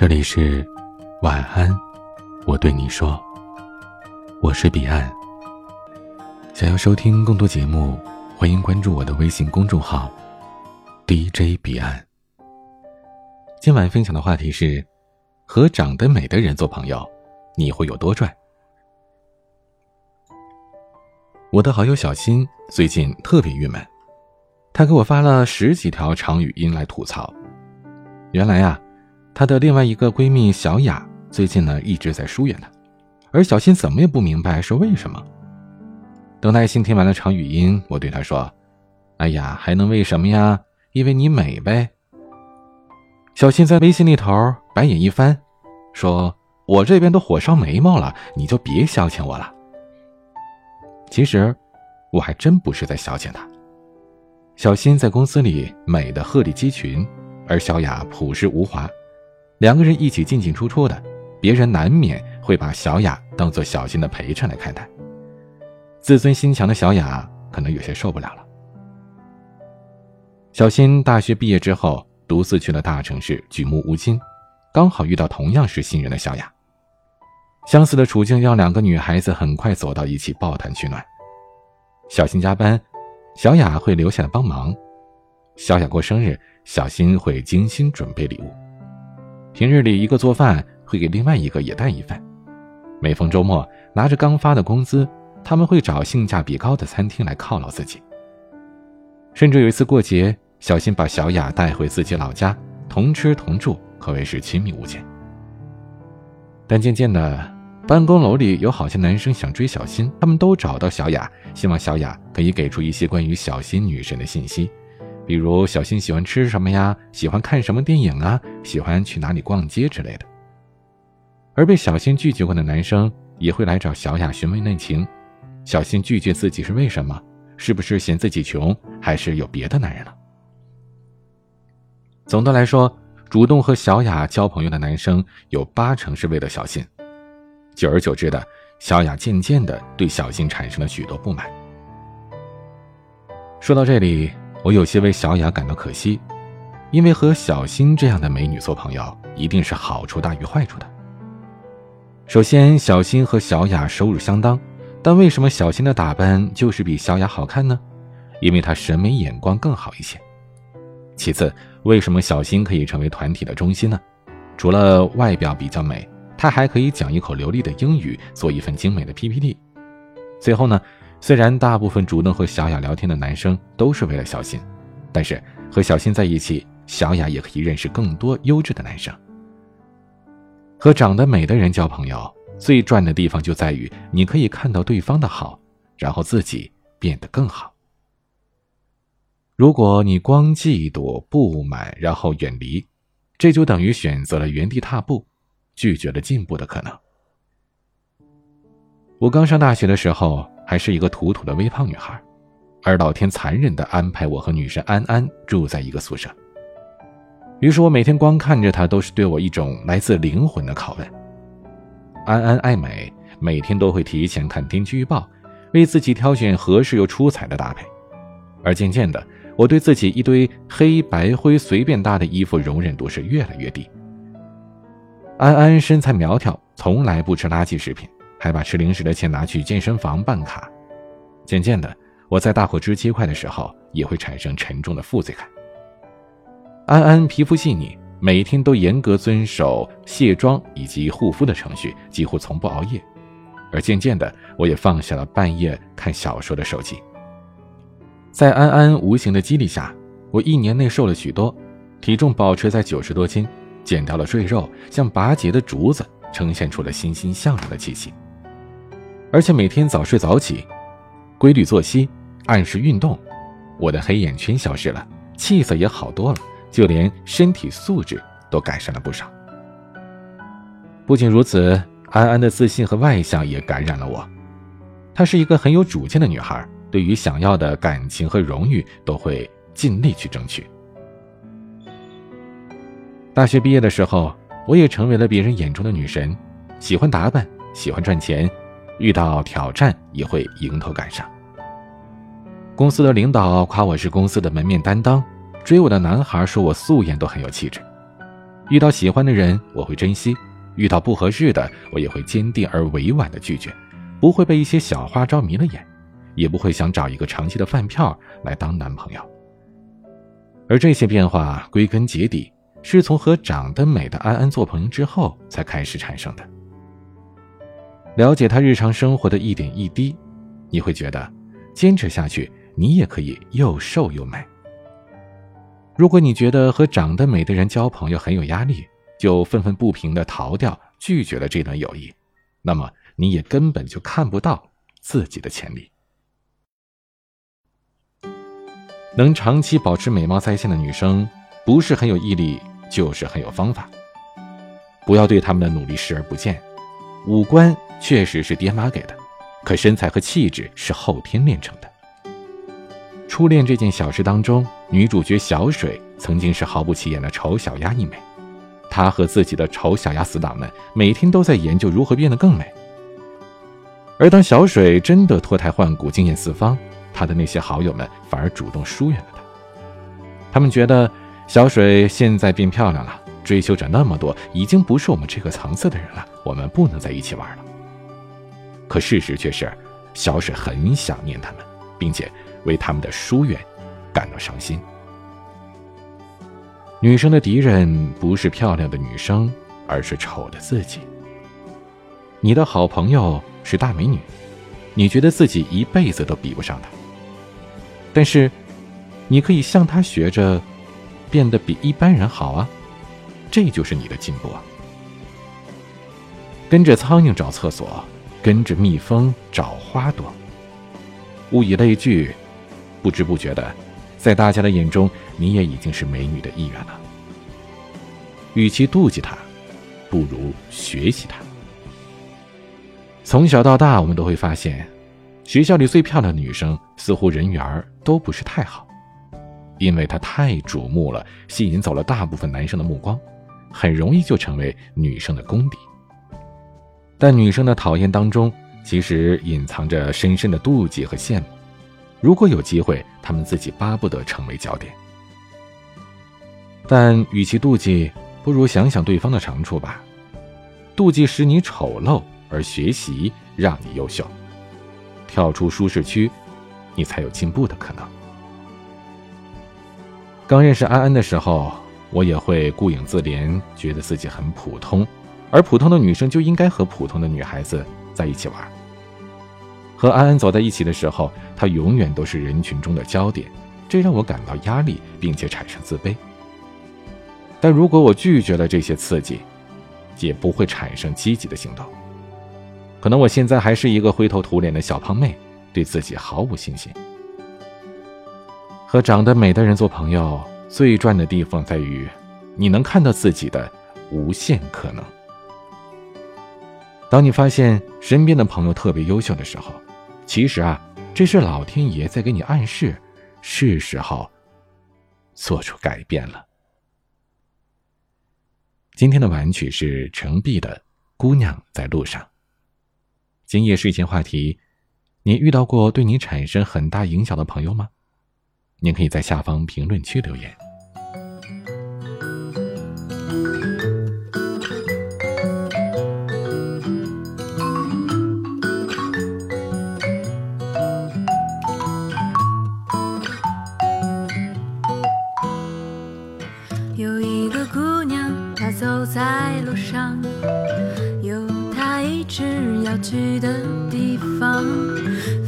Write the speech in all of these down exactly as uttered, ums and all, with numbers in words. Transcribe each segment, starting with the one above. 这里是晚安我对你说，我是彼岸。想要收听更多节目，欢迎关注我的微信公众号 D J 彼岸。今晚分享的话题是，和长得美的人做朋友，你会有多赚？我的好友小新最近特别郁闷，他给我发了十几条长语音来吐槽。原来啊，她的另外一个闺蜜小雅最近呢一直在疏远她，而小新怎么也不明白是为什么。等耐心听完了长语音，我对她说：“哎呀，还能为什么呀？因为你美呗。”小新在微信那头白眼一翻，说：“我这边都火烧眉毛了，你就别消遣我了。”其实，我还真不是在消遣她。小新在公司里美得鹤立鸡群，而小雅朴实无华，两个人一起进进出出的，别人难免会把小雅当作小新的陪衬来看待。自尊心强的小雅可能有些受不了了。小新大学毕业之后，独自去了大城市举目无亲，刚好遇到同样是新人的小雅。相似的处境让两个女孩子很快走到一起，抱团取暖。小新加班，小雅会留下来帮忙。小雅过生日，小新会精心准备礼物。平日里一个做饭，会给另外一个也带一份。每逢周末，拿着刚发的工资，他们会找性价比高的餐厅来犒劳自己。甚至有一次过节，小新把小雅带回自己老家，同吃同住，可谓是亲密无间。但渐渐的，办公楼里有好些男生想追小新，他们都找到小雅，希望小雅可以给出一些关于小新女神的信息，比如小新喜欢吃什么呀，喜欢看什么电影啊，喜欢去哪里逛街之类的。而被小新拒绝过的男生也会来找小雅询问内情，小新拒绝自己是为什么，是不是嫌自己穷，还是有别的男人了。总的来说，主动和小雅交朋友的男生有八成是为了小新。久而久之的，小雅渐渐的对小新产生了许多不满。说到这里，我有些为小雅感到可惜，因为和小新这样的美女做朋友，一定是好处大于坏处的。首先，小新和小雅收入相当，但为什么小新的打扮就是比小雅好看呢？因为她审美眼光更好一些。其次，为什么小新可以成为团体的中心呢？除了外表比较美，他还可以讲一口流利的英语，做一份精美的 P P T。 最后呢，虽然大部分主动和小雅聊天的男生都是为了小新，但是和小新在一起，小雅也可以认识更多优质的男生。和长得美的人交朋友，最赚的地方就在于你可以看到对方的好，然后自己变得更好。如果你光嫉妒、不满，然后远离，这就等于选择了原地踏步，拒绝了进步的可能。我刚上大学的时候，还是一个土土的微胖女孩，而老天残忍地安排我和女神安安住在一个宿舍。于是我每天光看着她，都是对我一种来自灵魂的拷问。安安爱美，每天都会提前看天气预报，为自己挑选合适又出彩的搭配。而渐渐的，我对自己一堆黑白灰随便搭的衣服容忍度是越来越低。安安身材苗条，从来不吃垃圾食品，还把吃零食的钱拿去健身房办卡。渐渐的，我在大伙吃鸡块的时候也会产生沉重的负罪感。安安皮肤细腻，每天都严格遵守卸妆以及护肤的程序，几乎从不熬夜。而渐渐的，我也放下了半夜看小说的手机。在安安无形的激励下，我一年内瘦了许多，体重保持在九十多斤，减掉了赘肉，像拔节的竹子，呈现出了欣欣向荣的气息。而且每天早睡早起，规律作息，按时运动，我的黑眼圈消失了，气色也好多了，就连身体素质都改善了不少。不仅如此，安安的自信和外向也感染了我。她是一个很有主见的女孩，对于想要的感情和荣誉都会尽力去争取。大学毕业的时候，我也成为了别人眼中的女神，喜欢打扮，喜欢赚钱，遇到挑战也会迎头赶上。公司的领导夸我是公司的门面担当，追我的男孩说我素颜都很有气质。遇到喜欢的人，我会珍惜；遇到不合适的，我也会坚定而委婉地拒绝，不会被一些小花招迷了眼，也不会想找一个长期的饭票来当男朋友。而这些变化归根结底是从和长得美的安安做朋友之后才开始产生的。了解她日常生活的一点一滴，你会觉得坚持下去你也可以又瘦又美。如果你觉得和长得美的人交朋友很有压力，就愤愤不平地逃掉，拒绝了这段友谊，那么你也根本就看不到自己的潜力。能长期保持美貌在线的女生，不是很有毅力，就是很有方法。不要对她们的努力视而不见，五官确实是爹妈给的，可身材和气质是后天练成的。初恋这件小事当中，女主角小水曾经是毫不起眼的丑小鸭一枚，她和自己的丑小鸭死党们每天都在研究如何变得更美。而当小水真的脱胎换骨，惊艳四方，她的那些好友们反而主动疏远了她。他们觉得小水现在变漂亮了，追求者那么多，已经不是我们这个层次的人了，我们不能在一起玩了。可事实却是，小水很想念他们，并且为他们的疏远感到伤心。女生的敌人不是漂亮的女生，而是丑的自己。你的好朋友是大美女，你觉得自己一辈子都比不上她，但是你可以向她学着变得比一般人好啊，这就是你的进步啊。跟着苍蝇找厕所，跟着蜜蜂找花朵。物以类聚，不知不觉的，在大家的眼中，你也已经是美女的一员了。与其妒忌她，不如学习她。从小到大，我们都会发现，学校里最漂亮的女生似乎人缘都不是太好，因为她太瞩目了，吸引走了大部分男生的目光，很容易就成为女生的公敌。但女生的讨厌当中，其实隐藏着深深的妒忌和羡慕，如果有机会，他们自己巴不得成为焦点。但与其妒忌，不如想想对方的长处吧。妒忌使你丑陋，而学习让你优秀。跳出舒适区，你才有进步的可能。刚认识安安的时候，我也会顾影自怜，觉得自己很普通，而普通的女生就应该和普通的女孩子在一起玩。和安安走在一起的时候，她永远都是人群中的焦点，这让我感到压力，并且产生自卑。但如果我拒绝了这些刺激，也不会产生积极的行动。可能我现在还是一个灰头土脸的小胖妹，对自己毫无信心。和长得美的人做朋友，最赚的地方在于你能看到自己的无限可能。当你发现身边的朋友特别优秀的时候，其实啊，这是老天爷在给你暗示，是时候做出改变了。今天的晚安曲是程璧的《姑娘在路上》。今夜睡前话题，你遇到过对你产生很大影响的朋友吗？您可以在下方评论区留言。走在路上，有他一直要去的地方，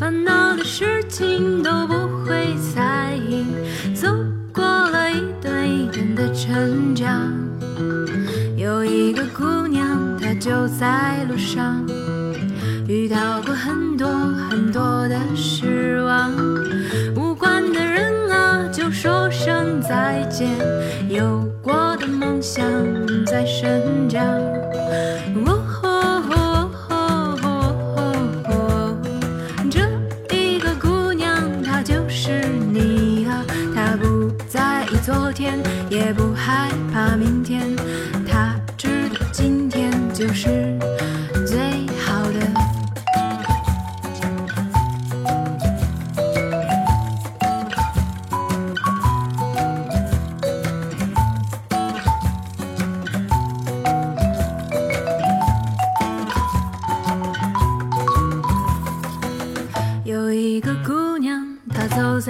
烦恼的事情都不会在意，走过了一段一段的成长。有一个姑娘，她就在路上，遇到过很多很多的失望，无关的人啊，就说声再见，有过的梦想在生长。哦哦哦哦哦，这一个姑娘，她就是你啊，她不在意昨天，也不害怕明天，她知道今天就是最好的。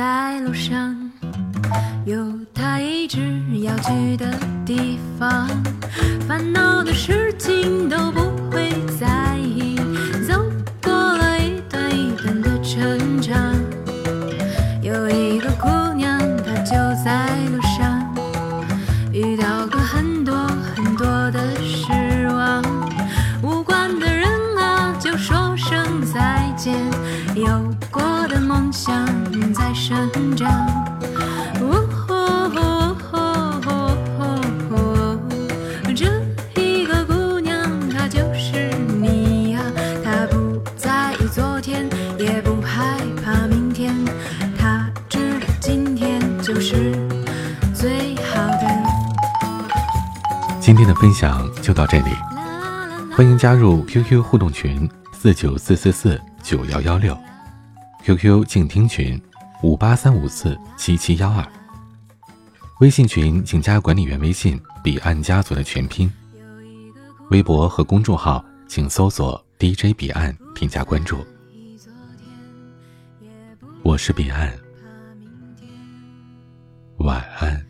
在路上，有他一直要去的地方，烦恼的事情都不会在意，走过了一段一段的成长。有一个姑娘，她就在路上，遇到过很多很多的失望，无关的人啊，就说声再见，有过的梦想在生长。今天的分享就到这里，欢迎加入 Q Q 互动群四九四四四九幺幺六 ，Q Q 静听群五八三五四七七幺二，微信群请加管理员微信彼岸家族的全拼，微博和公众号请搜索 D J 彼岸添加关注。我是彼岸，晚安。